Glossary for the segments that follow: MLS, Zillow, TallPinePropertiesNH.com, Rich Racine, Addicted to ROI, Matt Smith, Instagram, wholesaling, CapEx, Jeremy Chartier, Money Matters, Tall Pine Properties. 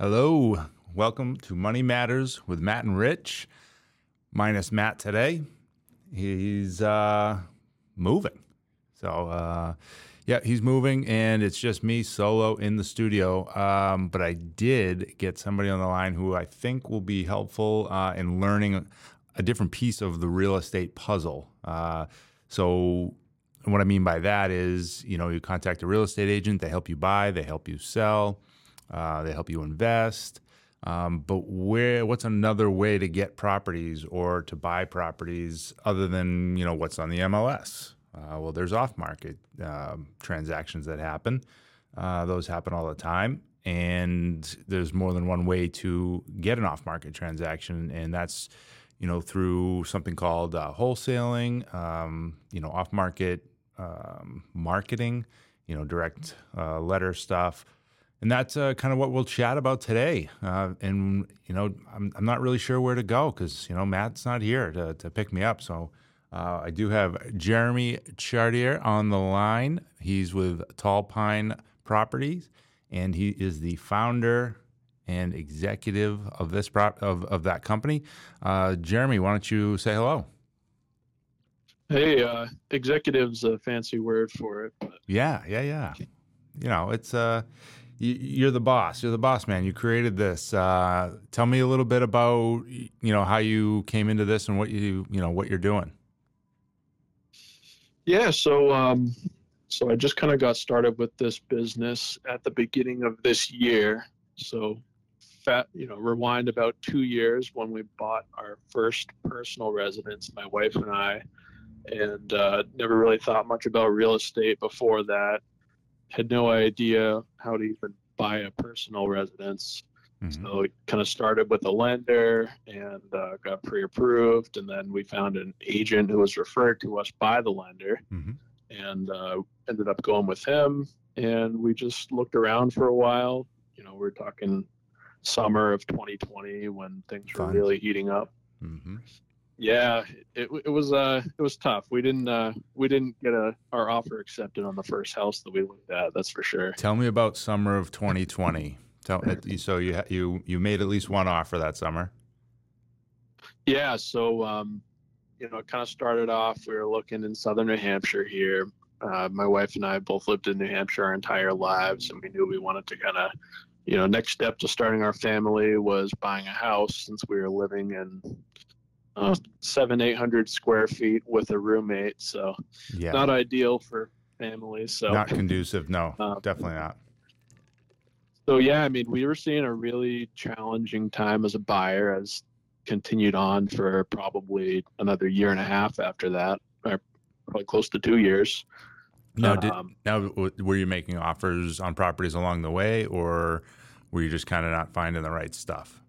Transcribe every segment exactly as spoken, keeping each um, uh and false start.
Hello, welcome to Money Matters with Matt and Rich. Minus Matt today, he's uh, moving. So uh, yeah, he's moving, and it's just me solo in the studio. Um, but I did get somebody on the line who I think will be helpful uh, in learning a different piece of the real estate puzzle. Uh, so. And what I mean by that is, you know, you contact a real estate agent, they help you buy, they help you sell, uh, they help you invest. Um, but where, what's another way to get properties or to buy properties other than, you know, what's on the M L S? Uh, well, there's off-market uh, transactions that happen. Uh, those happen all the time. And there's more than one way to get an off-market transaction, and that's, you know, through something called uh, wholesaling, um, you know, off-market Um, marketing, you know, direct uh, letter stuff. And that's uh, kind of what we'll chat about today. Uh, and, you know, I'm, I'm not really sure where to go because, you know, Matt's not here to, to pick me up. So uh, I do have Jeremy Chartier on the line. He's with Tall Pine Properties, and he is the founder and executive of this prop of, of that company. Uh, Jeremy, why don't you say hello? Hey, uh, executive's a fancy word for it. But. Yeah, yeah, yeah. You know, it's uh, you, you're the boss. You're the boss, man. You created this. Uh, tell me a little bit about, you know, how you came into this and what you, you know, what you're doing. Yeah, so um, so I just kind of got started with this business at the beginning of this year. So, fat, you know, rewind about two years when we bought our first personal residence, my wife and I. And uh, never really thought much about real estate before that. Had no idea how to even buy a personal residence. Mm-hmm. So it kind of started with a lender and uh, got pre-approved. And then we found an agent who was referred to us by the lender. Mm-hmm. And uh, ended up going with him. And we just looked around for a while. You know, we're talking summer of twenty twenty when things Fun. were really heating up. Mm-hmm. Yeah, it it was uh it was tough. We didn't uh we didn't get a our offer accepted on the first house that we looked at. That's for sure. Tell me about summer of twenty twenty. Tell so you you you made at least one offer that summer. Yeah, so um, you know, it kind of started off. We were looking in southern New Hampshire here. Uh, my wife and I both lived in New Hampshire our entire lives, and we knew we wanted to kind of, you know, next step to starting our family was buying a house since we were living in. Uh, seven, eight hundred square feet with a roommate, so yeah. Not ideal for families. So not conducive, no, um, definitely not. So yeah, I mean, we were seeing a really challenging time as a buyer, as continued on for probably another year and a half after that, or probably close to two years. Now, did, um, now were you making offers on properties along the way, or were you just kind of not finding the right stuff?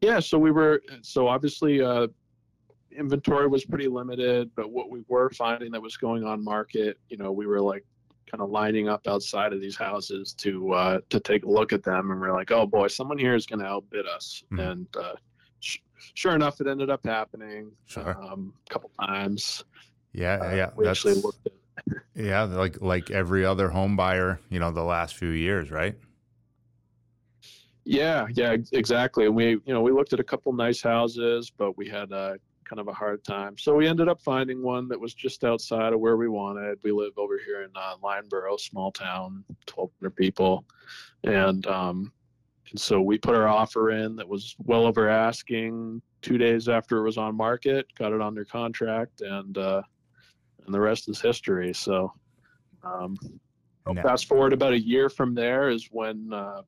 Yeah, so we were, so obviously uh, inventory was pretty limited, but what we were finding that was going on market, you know, we were like kind of lining up outside of these houses to uh, to take a look at them, and we're like, oh boy, someone here is going to outbid us. Mm-hmm. And uh, sh- sure enough, it ended up happening sure. um, a couple times. Yeah, uh, yeah, we that's, actually looked at. Yeah, like like every other home buyer, you know, the last few years, right? Yeah, yeah, exactly. And we, you know, we looked at a couple nice houses, but we had a kind of a hard time. So we ended up finding one that was just outside of where we wanted. We live over here in uh, Lineborough, small town, twelve hundred people, and um, and so we put our offer in that was well over asking. Two days after it was on market, got it under contract, and uh, and the rest is history. So, um, no. Fast forward about a year from there is when. Uh,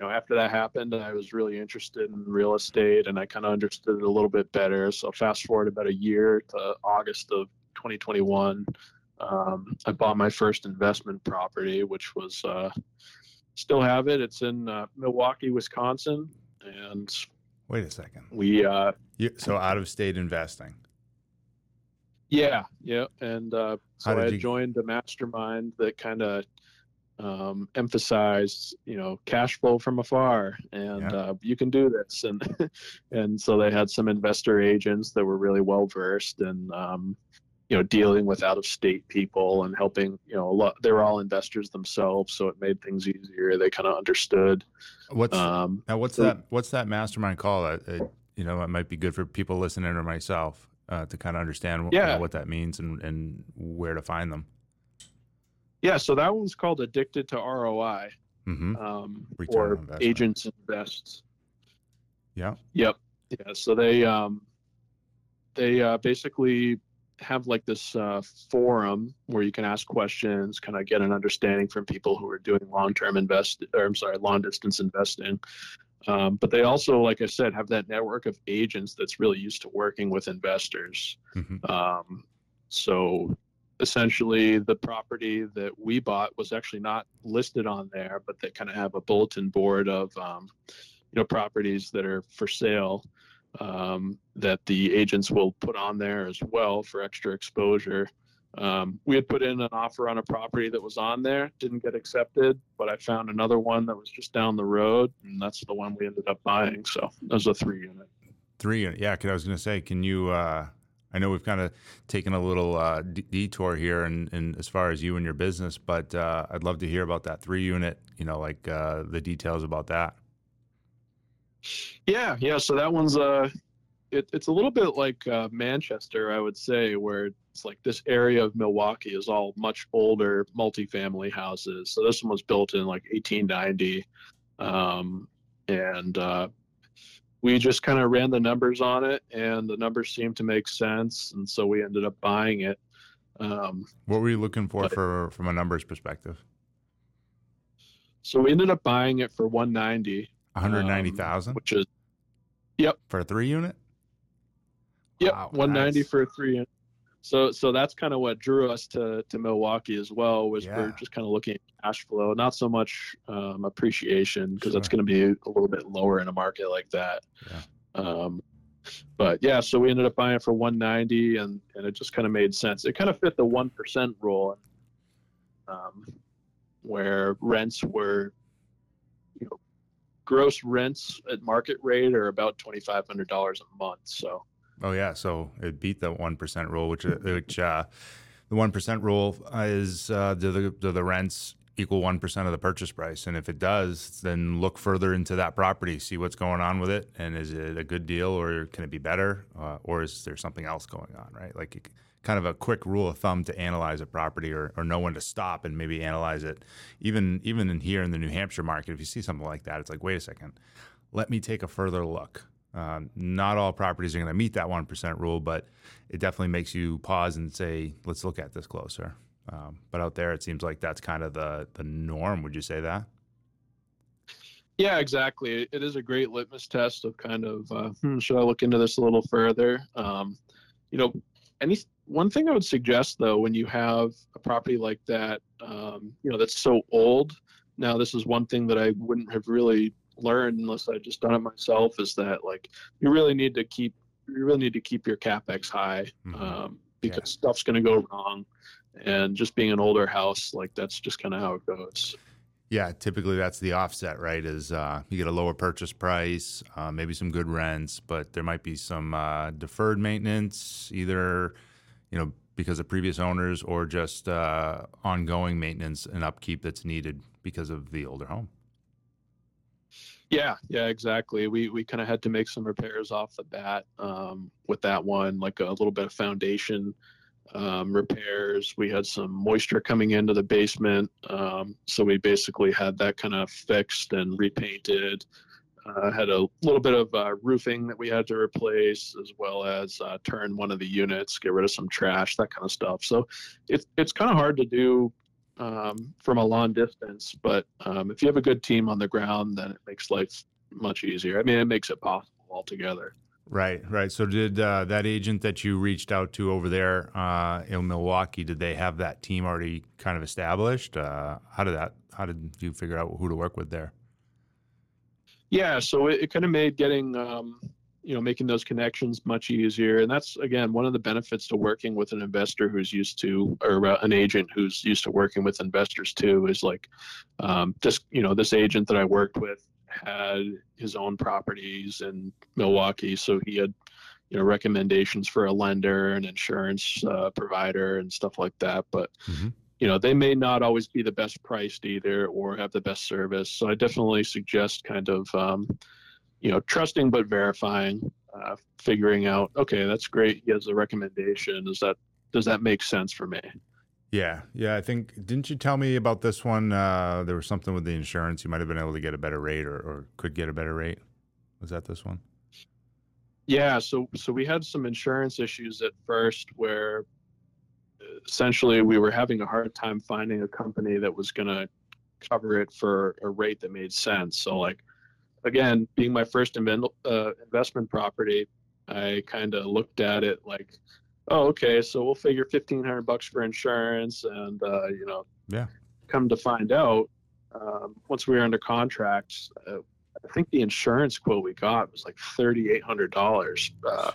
You know, after that happened, I was really interested in real estate, and I kind of understood it a little bit better. So fast forward about a year to August of twenty twenty-one, um, I bought my first investment property, which was uh, still have it. It's in uh, Milwaukee, Wisconsin. And wait a second, we uh, you, so out of state investing. Yeah, yeah, and uh, so I you... joined a mastermind that kind of. Um, emphasized, you know, cash flow from afar, and yeah. uh, you can do this, and and so they had some investor agents that were really well versed, and um, you know, dealing with out-of-state people and helping, you know, a lot, they were all investors themselves, so it made things easier. They kind of understood. What's um, now? What's so, that? What's that mastermind call? I, I, you know, it might be good for people listening or myself uh, to kind of understand what, yeah. you know, what that means and, and where to find them. Yeah, so that one's called Addicted to R O I, mm-hmm. um, or investment. Agents Invest. Yeah. Yep. Yeah. So they um, they uh, basically have like this uh, forum where you can ask questions, kind of get an understanding from people who are doing long-term invest, or I'm sorry, long-distance investing. Um, but they also, like I said, have that network of agents that's really used to working with investors. Mm-hmm. Um, so essentially the property that we bought was actually not listed on there, but they kind of have a bulletin board of, um, you know, properties that are for sale, um, that the agents will put on there as well for extra exposure. Um, we had put in an offer on a property that was on there, didn't get accepted, but I found another one that was just down the road, and that's the one we ended up buying. So that was a three unit. Three unit. Yeah. Cause I was going to say, can you, uh, I know we've kind of taken a little uh, d- detour here and, and as far as you and your business, but uh, I'd love to hear about that three unit, you know, like uh, the details about that. Yeah. Yeah. So that one's, uh, it, it's a little bit like uh, Manchester, I would say, where it's like this area of Milwaukee is all much older multifamily houses. So this one was built in like eighteen ninety. Um, and uh, we just kind of ran the numbers on it, and the numbers seemed to make sense. And so we ended up buying it. Um, what were you looking for, for from a numbers perspective? So we ended up buying it for one hundred ninety. one hundred ninety thousand, um, which is, yep, for a three unit. Yep. Wow, one hundred ninety nice. For a three unit. So, so that's kind of what drew us to, to Milwaukee as well, was yeah. we're just kind of looking at cash flow, not so much um, appreciation, because sure. that's going to be a little bit lower in a market like that. Yeah. Um, but yeah, so we ended up buying it for one hundred ninety, and, and it just kind of made sense. It kind of fit the one percent rule, um, where rents were, you know, gross rents at market rate are about twenty-five hundred dollars a month. So, oh yeah, so it beat the one percent rule, which which uh, the one percent rule is uh, do the do the rents equal one percent of the purchase price? And if it does, then look further into that property, see what's going on with it, and is it a good deal, or can it be better, uh, or is there something else going on? Right, like it, kind of a quick rule of thumb to analyze a property, or, or know when to stop and maybe analyze it. Even even in here in the New Hampshire market, if you see something like that, it's like, wait a second, let me take a further look. Um, not all properties are going to meet that one percent rule, but it definitely makes you pause and say, let's look at this closer. Um, but out there, it seems like that's kind of the, the norm. Would you say that? Yeah, exactly. It is a great litmus test of kind of, uh, hmm, should I look into this a little further? Um, you know, any one thing I would suggest, though, when you have a property like that, um, you know, that's so old. Now, this is one thing that I wouldn't have really learned unless I just done it myself, is that like you really need to keep you really need to keep your CapEx high, um, mm-hmm. because yeah. stuff's going to go wrong, and just being an older house, like that's just kind of how it goes. Yeah, typically that's the offset, right? Is uh, you get a lower purchase price, uh, maybe some good rents, but there might be some uh, deferred maintenance, either you know because of previous owners, or just uh, ongoing maintenance and upkeep that's needed because of the older home. Yeah, yeah, exactly. We we kind of had to make some repairs off the bat um, with that one, like a little bit of foundation um, repairs. We had some moisture coming into the basement, um, so we basically had that kind of fixed and repainted. Uh, had a little bit of uh, roofing that we had to replace, as well as uh, turn one of the units, get rid of some trash, that kind of stuff. So it's it's kind of hard to do Um, from a long distance, but um, if you have a good team on the ground, then it makes life much easier. I mean, it makes it possible altogether. Right, right. So did uh, that agent that you reached out to over there uh, in Milwaukee, did they have that team already kind of established? Uh, how did that? How did you figure out who to work with there? Yeah, so it, it kind of made getting, um, you know, making those connections much easier. And that's, again, one of the benefits to working with an investor who's used to, or an agent who's used to working with investors too, is like, um, just, you know, this agent that I worked with had his own properties in Milwaukee. So he had, you know, recommendations for a lender and insurance uh, provider and stuff like that. But, mm-hmm. you know, they may not always be the best priced either or have the best service. So I definitely suggest kind of, um, you know, trusting but verifying, uh, figuring out, okay, that's great. He has a recommendation. Is that, does that make sense for me? Yeah. Yeah. I think, didn't you tell me about this one? Uh, there was something with the insurance. You might have been able to get a better rate or, or could get a better rate. Was that this one? Yeah. So, so we had some insurance issues at first where essentially we were having a hard time finding a company that was going to cover it for a rate that made sense. So like, again, being my first inven- uh, investment property, I kind of looked at it like, oh, okay, so we'll figure fifteen hundred bucks for insurance, and, uh, you know, yeah. Come to find out, um, once we were under contract, uh, I think the insurance quote we got was like thirty-eight hundred dollars uh,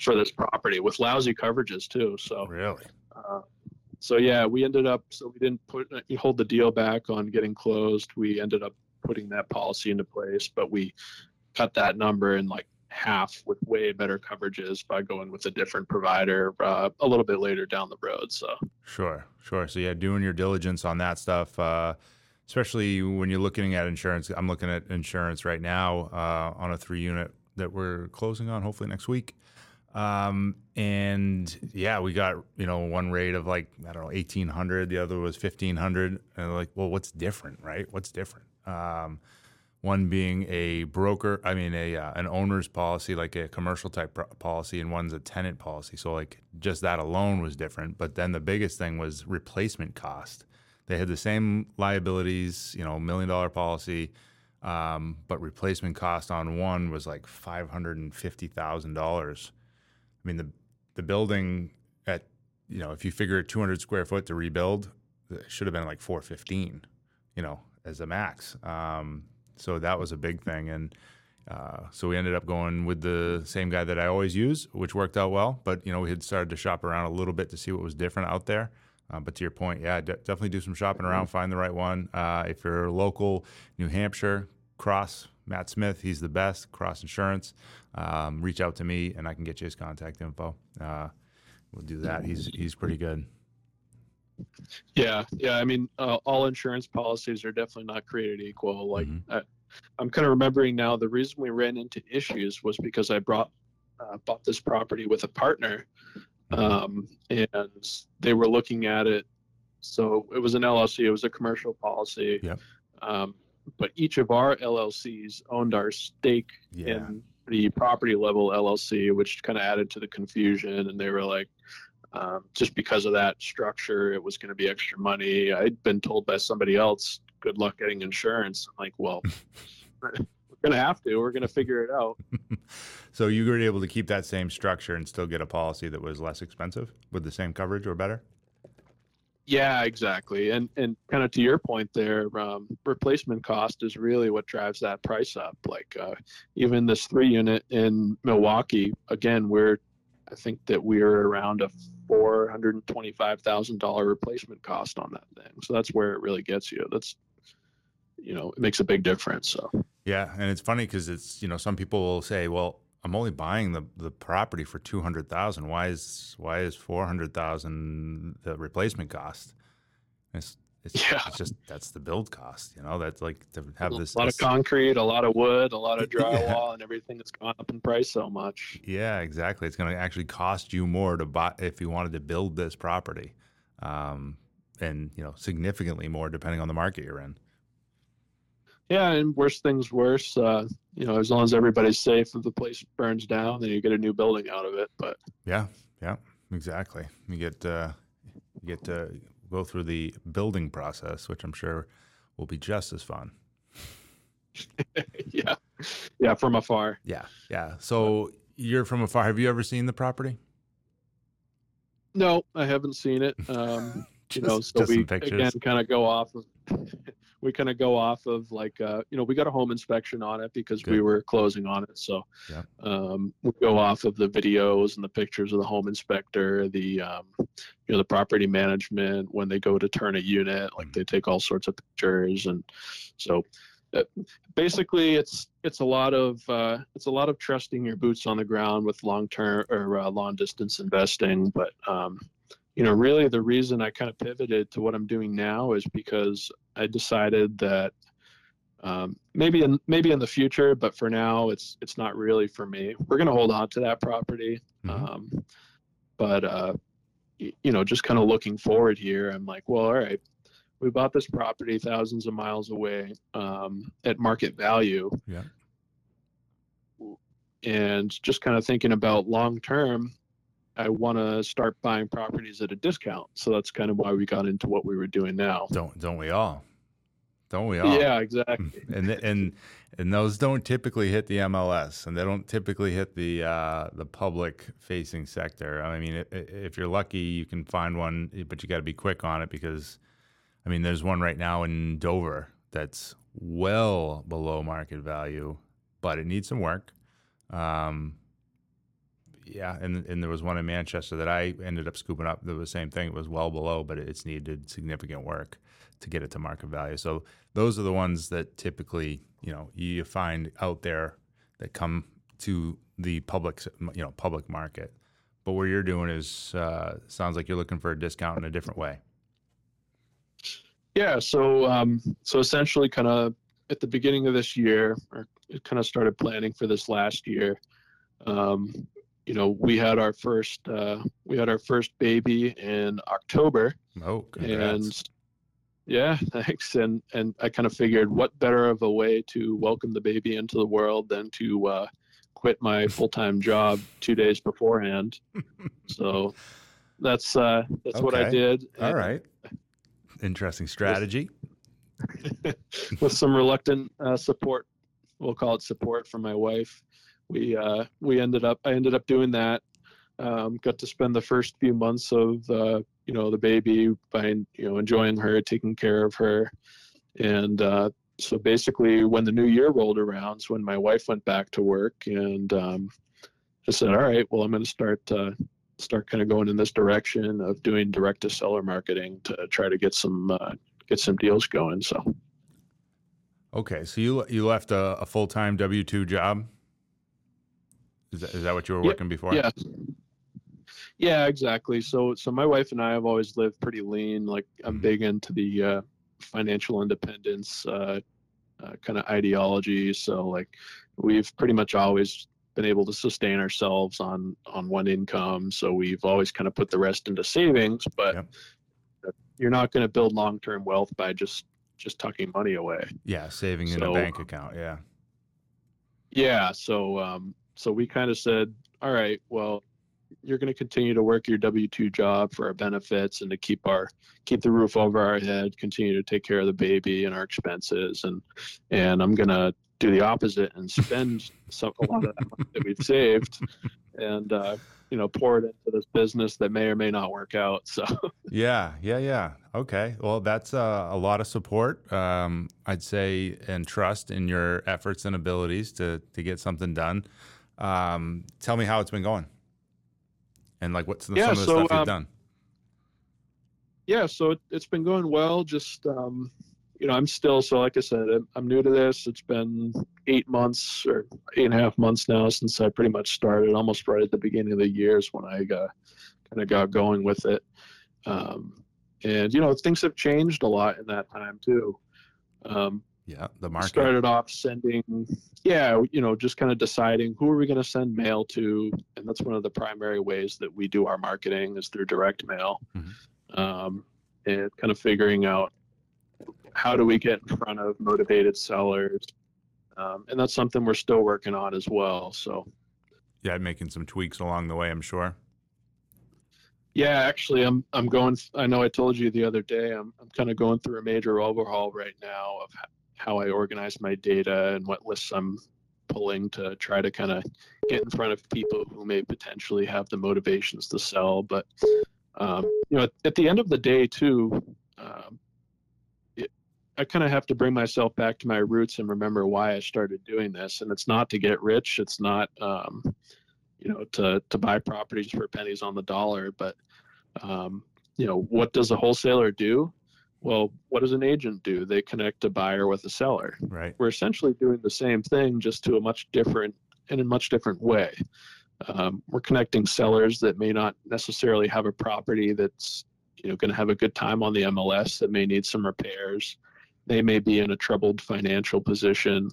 for this property with lousy coverages too. So really, uh, so yeah, we ended up, so we didn't put hold the deal back on getting closed. We ended up putting that policy into place, but we cut that number in like half with way better coverages by going with a different provider uh, a little bit later down the road. So sure, sure. So yeah, doing your diligence on that stuff, uh, especially when you're looking at insurance. I'm looking at insurance right now uh, on a three unit that we're closing on hopefully next week. Um, and yeah, we got, you know, one rate of like, I don't know, eighteen hundred, the other was fifteen hundred, and like, well, what's different, right? What's different? Um, one being a broker, I mean, a, uh, an owner's policy, like a commercial type pro- policy, and one's a tenant policy. So like just that alone was different. But then the biggest thing was replacement cost. They had the same liabilities, you know, million dollar policy. Um, but replacement cost on one was like five hundred fifty thousand dollars. I mean, the, the building at, you know, if you figure two hundred square foot to rebuild, it should have been like four fifteen, you know, as a max. Um, So that was a big thing. And uh, so we ended up going with the same guy that I always use, which worked out well. But, you know, we had started to shop around a little bit to see what was different out there. Uh, but to your point, yeah, de- definitely do some shopping around, find the right one. Uh, if you're local, New Hampshire, Cross, Matt Smith, he's the best, Cross Insurance. Um, reach out to me and I can get you his contact info. Uh, we'll do that. He's he's pretty good. Yeah. Yeah. I mean, uh, all insurance policies are definitely not created equal. Like mm-hmm. I, I'm kind of remembering now the reason we ran into issues was because I brought, uh, bought this property with a partner um, and they were looking at it. So it was an L L C, it was a commercial policy. Yep. Um, but each of our L L Cs owned our stake yeah. in the property level L L C, which kind of added to the confusion. And they were like, Um, just because of that structure, it was going to be extra money. I'd been told by somebody else, good luck getting insurance. I'm like, well, we're going to have to. We're going to figure it out. So you were able to keep that same structure and still get a policy that was less expensive with the same coverage or better? Yeah, exactly. And and kind of to your point there, um, replacement cost is really what drives that price up. Like uh, even this three unit in Milwaukee, again, we're I think that we were around a four hundred twenty-five thousand dollars replacement cost on that thing. So that's where it really gets you. That's, you know, it makes a big difference. So, yeah. And it's funny because it's, you know, some people will say, well, I'm only buying the, the property for two hundred thousand dollars. Why is, why is four hundred thousand dollars the replacement cost? It's, it's, yeah. it's just, that's the build cost, you know, that's like to have this. A lot this, of concrete, a lot of wood, a lot of drywall yeah. and everything that's gone up in price so much. Yeah, exactly. It's going to actually cost you more to buy if you wanted to build this property. Um, and, you know, significantly more depending on the market you're in. Yeah. And worse things worse, uh, you know, as long as everybody's safe, if the place burns down, then you get a new building out of it. But yeah, yeah, exactly. You get, uh, you get, uh, go through the building process, which I'm sure will be just as fun. yeah. Yeah. From afar. Yeah. Yeah. So you're from afar. Have you ever seen the property? No, I haven't seen it. Um, just, you know, so we again kind of go off of, we kind of go off of like, uh, you know, we got a home inspection on it because Good. we were closing on it. So yeah. um, we go off of the videos and the pictures of the home inspector, the, um, you know, the property management, when they go to turn a unit, like mm-hmm. they take all sorts of pictures. And so uh, basically it's it's a lot of uh, it's a lot of trusting your boots on the ground with long term or uh, long distance investing. But um, you know, really, the reason I kind of pivoted to what I'm doing now is because I decided that um, maybe in maybe in the future, but for now, it's it's not really for me. We're going to hold on to that property, mm-hmm. um, but uh, y- you know, just kind of looking forward here, I'm like, well, all right. We bought this property thousands of miles away um, at market value. Yeah. And just kind of thinking about long term, I want to start buying properties at a discount. So that's kind of why we got into what we were doing now. Don't don't we all? Don't we all? Yeah, exactly. and and and those don't typically hit the M L S, and they don't typically hit the uh, the public facing sector. I mean, if you're lucky, you can find one, but you got to be quick on it because. I mean, there's one right now in Dover that's well below market value, but it needs some work. Um, yeah, and and there was one in Manchester that I ended up scooping up. The same thing. It was well below, but it's needed significant work to get it to market value. So those are the ones that typically, you know, you find out there that come to the public, you know, public market. But what you're doing is uh, sounds like you're looking for a discount in a different way. Yeah, so um, so essentially kind of at the beginning of this year, or kind of started planning for this last year, um, you know, we had our first uh, we had our first baby in October. Oh, congrats. And yeah, thanks. And and I kind of figured what better of a way to welcome the baby into the world than to uh, quit my full-time job two days beforehand. So that's uh, that's okay. What I did. And all right. Interesting strategy. With some reluctant uh, support, we'll call it support from my wife. We uh, we ended up I ended up doing that. Um, got to spend the first few months of uh, you know the baby by you know enjoying her, taking care of her, and uh, so basically when the new year rolled around, so when my wife went back to work, and um, I said, all right, well I'm going to start. Uh, start kind of going in this direction of doing direct to seller marketing to try to get some, uh, get some deals going. So. Okay. So you, you left a, a full-time W two job. Is that, is that what you were working yeah, before? Yeah. Yeah, exactly. So, so my wife and I have always lived pretty lean. Like I'm mm-hmm. big into the, uh, financial independence, uh, uh, kind of ideology. So like we've pretty much always been able to sustain ourselves on, on one income. So we've always kind of put the rest into savings, but yep. You're not going to build long-term wealth by just, just tucking money away. Yeah. Saving so, in a bank account. Yeah. Yeah. So, um, so we kind of said, all right, well, you're going to continue to work your W two job for our benefits and to keep our, keep the roof over our head, continue to take care of the baby and our expenses. And, and I'm going to, do the opposite and spend some, a lot of that money that we've saved and, uh, you know, pour it into this business that may or may not work out. So, yeah, yeah, yeah. Okay. Well, that's uh, a lot of support, um, I'd say, and trust in your efforts and abilities to, to get something done. Um, tell me how it's been going and like what's the, yeah, some of the so, stuff um, you've done. Yeah. So it, it's been going well. Just, um, You know, I'm still, so like I said, I'm new to this. It's been eight months or eight and a half months now since I pretty much started, almost right at the beginning of the year is when I got, kind of got going with it. Um, and, you know, things have changed a lot in that time too. Um, yeah, the market. Started off sending, yeah, you know, just kind of deciding who are we going to send mail to. And that's one of the primary ways that we do our marketing is through direct mail mm-hmm. um, and kind of figuring out, how do we get in front of motivated sellers? Um, and that's something we're still working on as well. So, yeah, making some tweaks along the way, I'm sure. Yeah, actually, I'm I'm going. I know I told you the other day. I'm I'm kind of going through a major overhaul right now of how I organize my data and what lists I'm pulling to try to kind of get in front of people who may potentially have the motivations to sell. But um, you know, at, at the end of the day, too. Um, I kind of have to bring myself back to my roots and remember why I started doing this. And it's not to get rich. It's not, um, you know, to, to buy properties for pennies on the dollar, but, um, you know, what does a wholesaler do? Well, what does an agent do? They connect a buyer with a seller. Right. We're essentially doing the same thing, just to a much different in a much different way. Um, we're connecting sellers that may not necessarily have a property that's, you know, going to have a good time on the M L S, that may need some repairs. They may be in a troubled financial position,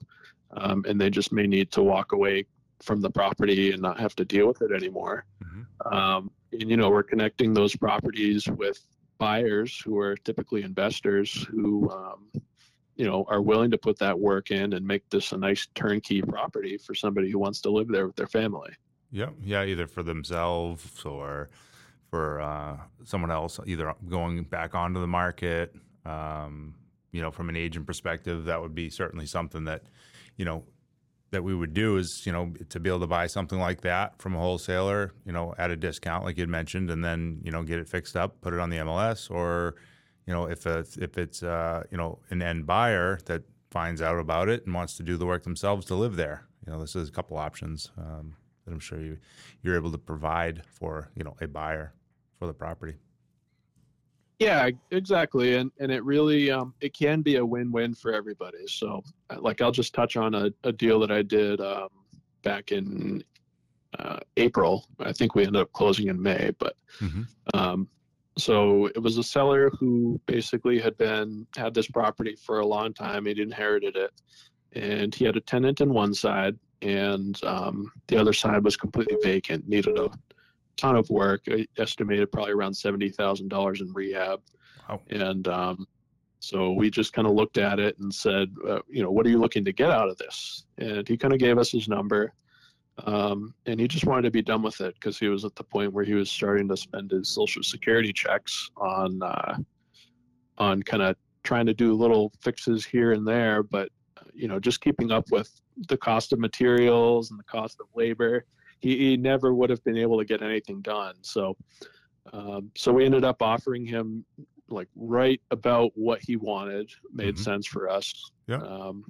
um, and they just may need to walk away from the property and not have to deal with it anymore. Mm-hmm. Um, and, you know, we're connecting those properties with buyers who are typically investors who, um, you know, are willing to put that work in and make this a nice turnkey property for somebody who wants to live there with their family. Yeah. Yeah. Either for themselves or for uh, someone else, either going back onto the market. Um, you know, from an agent perspective, that would be certainly something that, you know, that we would do is, you know, to be able to buy something like that from a wholesaler, you know, at a discount, like you'd mentioned, and then, you know, get it fixed up, put it on the M L S. Or, you know, if it's, if it's, uh, you know, an end buyer that finds out about it and wants to do the work themselves to live there, you know, this is a couple options um, that I'm sure you, you're able to provide for, you know, a buyer for the property. Yeah, exactly. And and it really, um, it can be a win-win for everybody. So, like, I'll just touch on a, a deal that I did um, back in uh, April. I think we ended up closing in May. But mm-hmm. um, so it was a seller who basically had been, had this property for a long time. He'd inherited it. And he had a tenant in one side, and um, the other side was completely vacant, needed a ton of work, estimated probably around seventy thousand dollars in rehab. Wow. And um, so we just kind of looked at it and said, uh, you know, what are you looking to get out of this? And he kind of gave us his number, um, and he just wanted to be done with it because he was at the point where he was starting to spend his Social Security checks on, uh, on kind of trying to do little fixes here and there, but, you know, just keeping up with the cost of materials and the cost of labor. He, he never would have been able to get anything done. So um, so we ended up offering him like right about what he wanted. Made mm-hmm. sense for us. Yeah. Um,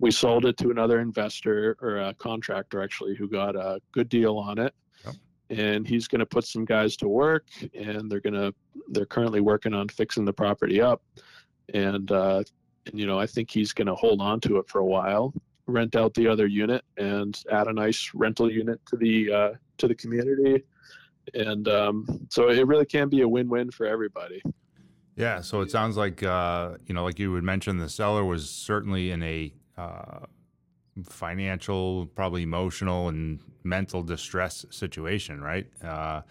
we sold it to another investor, or a contractor actually, who got a good deal on it. Yeah. And he's going to put some guys to work, and they're going to, they're currently working on fixing the property up. And, uh, and you know, I think he's going to hold on to it for a while, rent out the other unit, and add a nice rental unit to the uh, to the community. And um, so it really can be a win-win for everybody. Yeah. So it sounds like, uh, you know, like you would mention, the seller was certainly in a uh, financial, probably emotional and mental distress situation, right? Uh,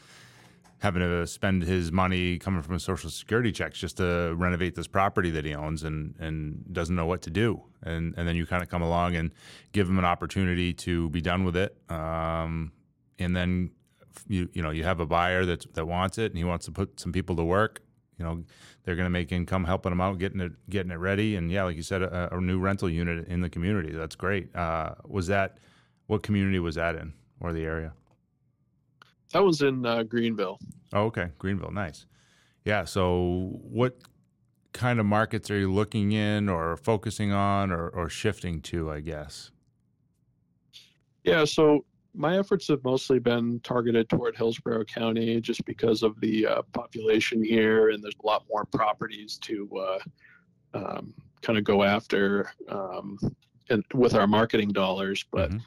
having to spend his money coming from Social Security checks just to renovate this property that he owns, and, and doesn't know what to do. And and then you kind of come along and give him an opportunity to be done with it. Um, and then, you you know, you have a buyer that that wants it, and he wants to put some people to work. You know, they're going to make income helping him out, getting it, getting it ready. And yeah, like you said, a, a new rental unit in the community. That's great. Uh, was that, what community was that in, or the area? That was in uh, Greenville. Oh, okay. Greenville. Nice. Yeah. So what kind of markets are you looking in, or focusing on, or, or shifting to, I guess? Yeah. So my efforts have mostly been targeted toward Hillsborough County, just because of the uh, population here, and there's a lot more properties to uh, um, kind of go after um, and with our marketing dollars. But mm-hmm.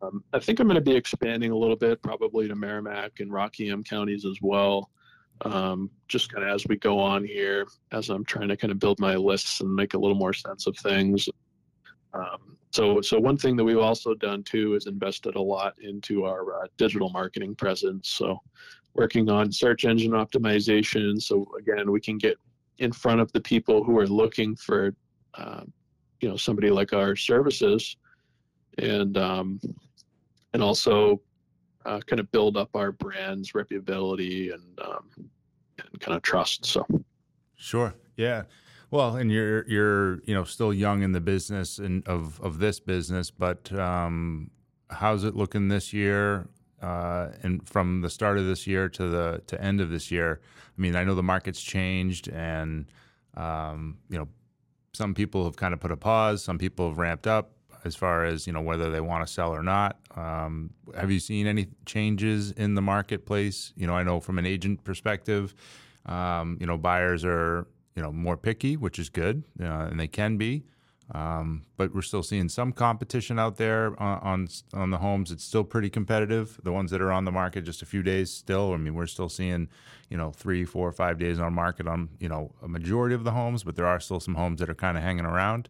Um, I think I'm going to be expanding a little bit, probably to Merrimack and Rockingham counties as well, um, just kind of as we go on here, as I'm trying to kind of build my lists and make a little more sense of things. Um, so so one thing that we've also done, too, is invested a lot into our uh, digital marketing presence. So working on search engine optimization. So, again, we can get in front of the people who are looking for, uh, you know, somebody like our services. And um, and also uh, kind of build up our brand's reputability and um, and kind of trust. So, sure, yeah. Well, and you're you're you know still young in the business and of, of this business, but um, how's it looking this year? Uh, and from the start of this year to the to end of this year, I mean, I know the market's changed, and um, you know, some people have kind of put a pause, some people have ramped up, as far as, you know, whether they want to sell or not. Um, have you seen any changes in the marketplace? You know, I know from an agent perspective, um, you know, buyers are you know, more picky, which is good, uh, and they can be. Um, but we're still seeing some competition out there on, on on the homes. It's still pretty competitive. The ones that are on the market just a few days still. I mean, we're still seeing, you know, three, four, five days on market on, you know, a majority of the homes, but there are still some homes that are kind of hanging around.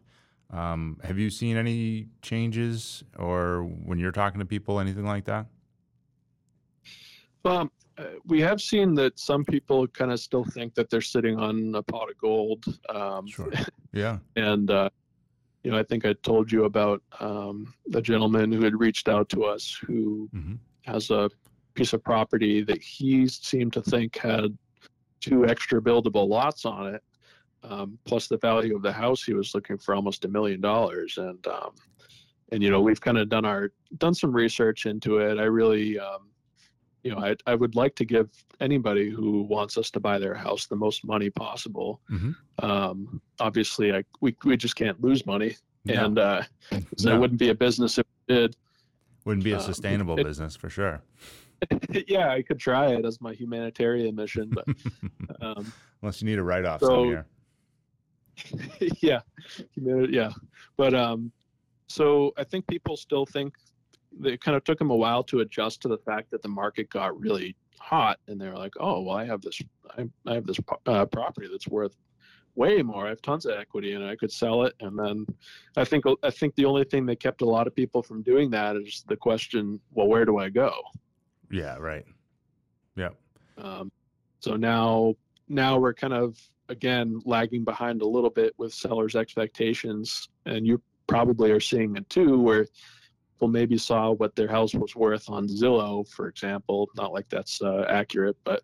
Um, have you seen any changes, or when you're talking to people, anything like that? Well, we have seen that some people kind of still think that they're sitting on a pot of gold. Um, sure. Yeah. And, uh, you know, I think I told you about um, the gentleman who had reached out to us who mm-hmm. has a piece of property that he seemed to think had two extra buildable lots on it, um, plus the value of the house he was looking for almost a million dollars. And, um, and you know, we've kind of done our done some research into it. I really, um, you know, I, I would like to give anybody who wants us to buy their house the most money possible. Mm-hmm. Um, obviously, I, we we just can't lose money, no. and uh, so no. it wouldn't be a business if we did. Wouldn't be a sustainable um, it, business for sure. Yeah, I could try it as my humanitarian mission, but um, unless you need a write-off so, somewhere. Yeah, yeah, but um, so I think people still think it kind of took them a while to adjust to the fact that the market got really hot, and they were like, "Oh, well, I have this, I, I have this uh, property that's worth way more. I have tons of equity and I could sell it." And then I think I think the only thing that kept a lot of people from doing that is the question, well, where do I go? Yeah, right. Yeah. Um, so now now we're kind of, again, lagging behind a little bit with sellers' expectations. And you probably are seeing it too, where people maybe saw what their house was worth on Zillow, for example. Not like that's uh, accurate, but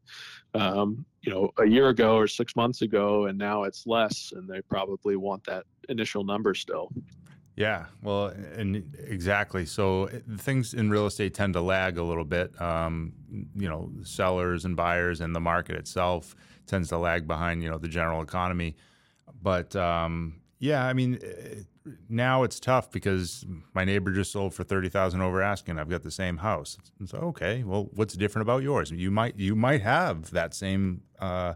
um, you know, a year ago or six months ago, and now it's less, and they probably want that initial number still. Yeah, well, and exactly. So things in real estate tend to lag a little bit. Um, you know, sellers and buyers and the market itself tends to lag behind, you know, the general economy. But um, yeah, I mean. It, Now it's tough because my neighbor just sold for thirty thousand over asking. I've got the same house. So okay, well, what's different about yours? You might you might have that same uh,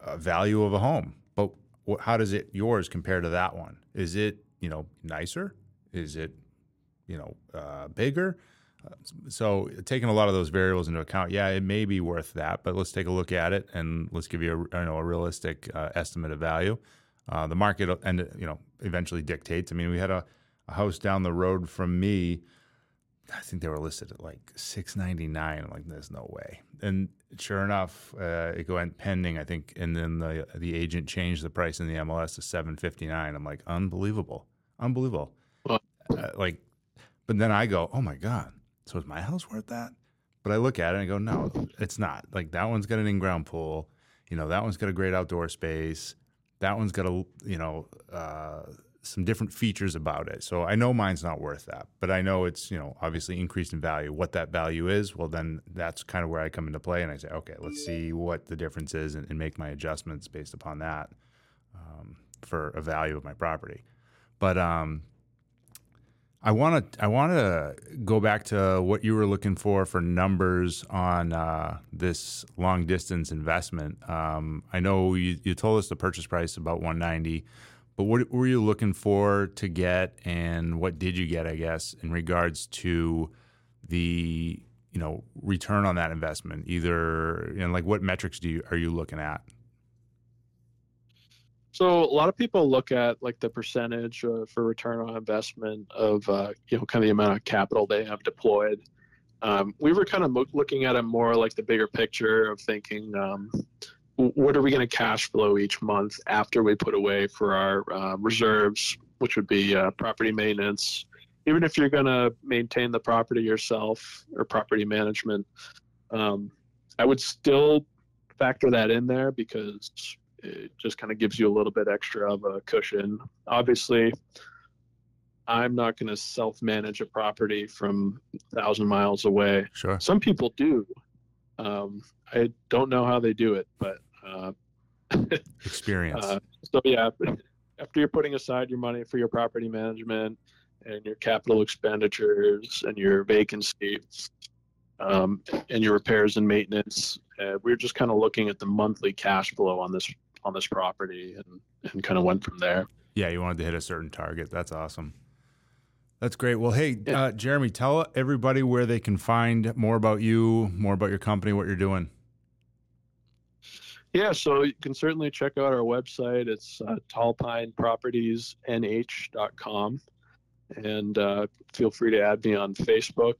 uh, value of a home, but wh- how does it yours compare to that one? Is it you know nicer? Is it you know uh, bigger? Uh, so taking a lot of those variables into account, yeah, it may be worth that, but let's take a look at it and let's give you a you know a realistic uh, estimate of value. Uh, the market and you know eventually dictates. I mean, we had a, a house down the road from me. I think they were listed at like six ninety-nine. I'm like, there's no way. And sure enough, uh, it went pending, I think, and then the the agent changed the price in the M L S to seven fifty-nine. I'm like, unbelievable, unbelievable. Uh, like, but then I go, oh my god, so is my house worth that? But I look at it and I go, no, it's not. Like that one's got an in-ground pool. You know, that one's got a great outdoor space. That one's got a you know uh, some different features about it, so I know mine's not worth that, but I know it's you know obviously increased in value. What that value is, well, then that's kind of where I come into play, and I say, okay, let's see what the difference is, and, and make my adjustments based upon that um, for a value of my property. But um, I want to I want to go back to what you were looking for for numbers on uh, this long distance investment. Um, I know you, you told us the purchase price about one ninety, but what were you looking for to get, and what did you get? I guess in regards to the you know return on that investment, either and you know, like what metrics do you are you looking at? So a lot of people look at like the percentage uh, for return on investment of, uh, you know, kind of the amount of capital they have deployed. Um, we were kind of mo- looking at it more like the bigger picture of thinking, um, what are we going to cash flow each month after we put away for our uh, reserves, which would be uh, property maintenance. Even if you're going to maintain the property yourself or property management, um, I would still factor that in there because it just kind of gives you a little bit extra of a cushion. Obviously, I'm not going to self-manage a property from one thousand miles away. Sure. Some people do. Um, I don't know how they do it, but uh, experience. Uh, so yeah, after you're putting aside your money for your property management and your capital expenditures and your vacancy um, and your repairs and maintenance, uh, we're just kind of looking at the monthly cash flow on this on this property, and, and kind of went from there. Yeah, you wanted to hit a certain target. That's awesome. That's great. Well, hey, yeah. uh, Jeremy, tell everybody where they can find more about you, more about your company, what you're doing. Yeah, so you can certainly check out our website. It's uh, Tall Pine Properties N H dot com. And uh, feel free to add me on Facebook.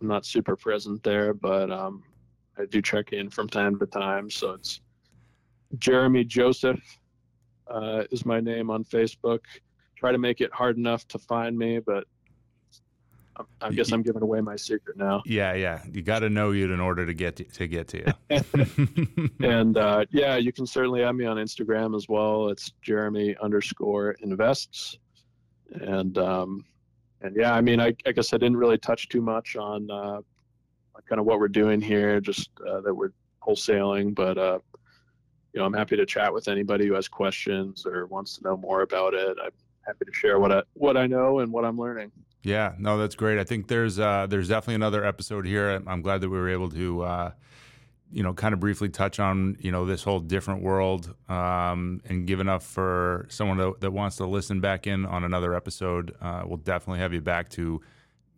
I'm not super present there, but um, I do check in from time to time. So it's Jeremy Joseph uh, is my name on Facebook. Try to make it hard enough to find me, but I, I guess you, I'm giving away my secret now. Yeah, yeah. You got to know you in order to get to, to, get to you. And uh, yeah, you can certainly add me on Instagram as well. It's Jeremy underscore invests. And, um, and yeah, I mean, I, I guess I didn't really touch too much on, uh, kind of what we're doing here, just, uh, that we're wholesaling, but, uh, you know, I'm happy to chat with anybody who has questions or wants to know more about it. I'm happy to share what I, what I know and what I'm learning. Yeah, no, that's great. I think there's, uh, there's definitely another episode here. I'm glad that we were able to, uh, you know, kind of briefly touch on, you know, this whole different world, um, and give enough for someone to, that wants to listen back in on another episode. Uh, we'll definitely have you back to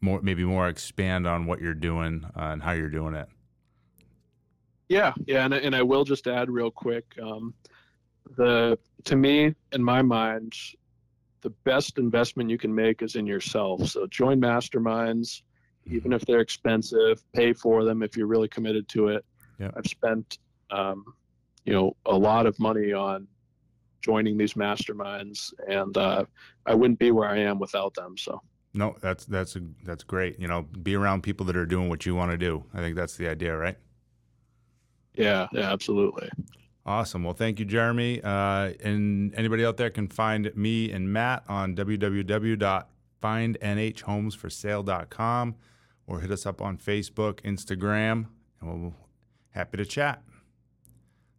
more, maybe more expand on what you're doing uh, and how you're doing it. Yeah. Yeah. And, and I will just add real quick, um, the, to me, in my mind, the best investment you can make is in yourself. So join masterminds, even if they're expensive, pay for them if you're really committed to it. Yeah. I've spent, um, you know, a lot of money on joining these masterminds, and uh, I wouldn't be where I am without them. So no, that's that's a, that's great. You know, be around people that are doing what you want to do. I think that's the idea, right? Yeah, yeah, absolutely. Awesome. Well, thank you, Jeremy. Uh, and anybody out there can find me and Matt on w w w dot find n h homes for sale dot com, or hit us up on Facebook, Instagram, and we'll. Happy to chat.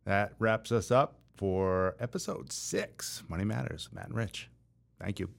That wraps us up for episode six, Money Matters, Matt and Rich. Thank you.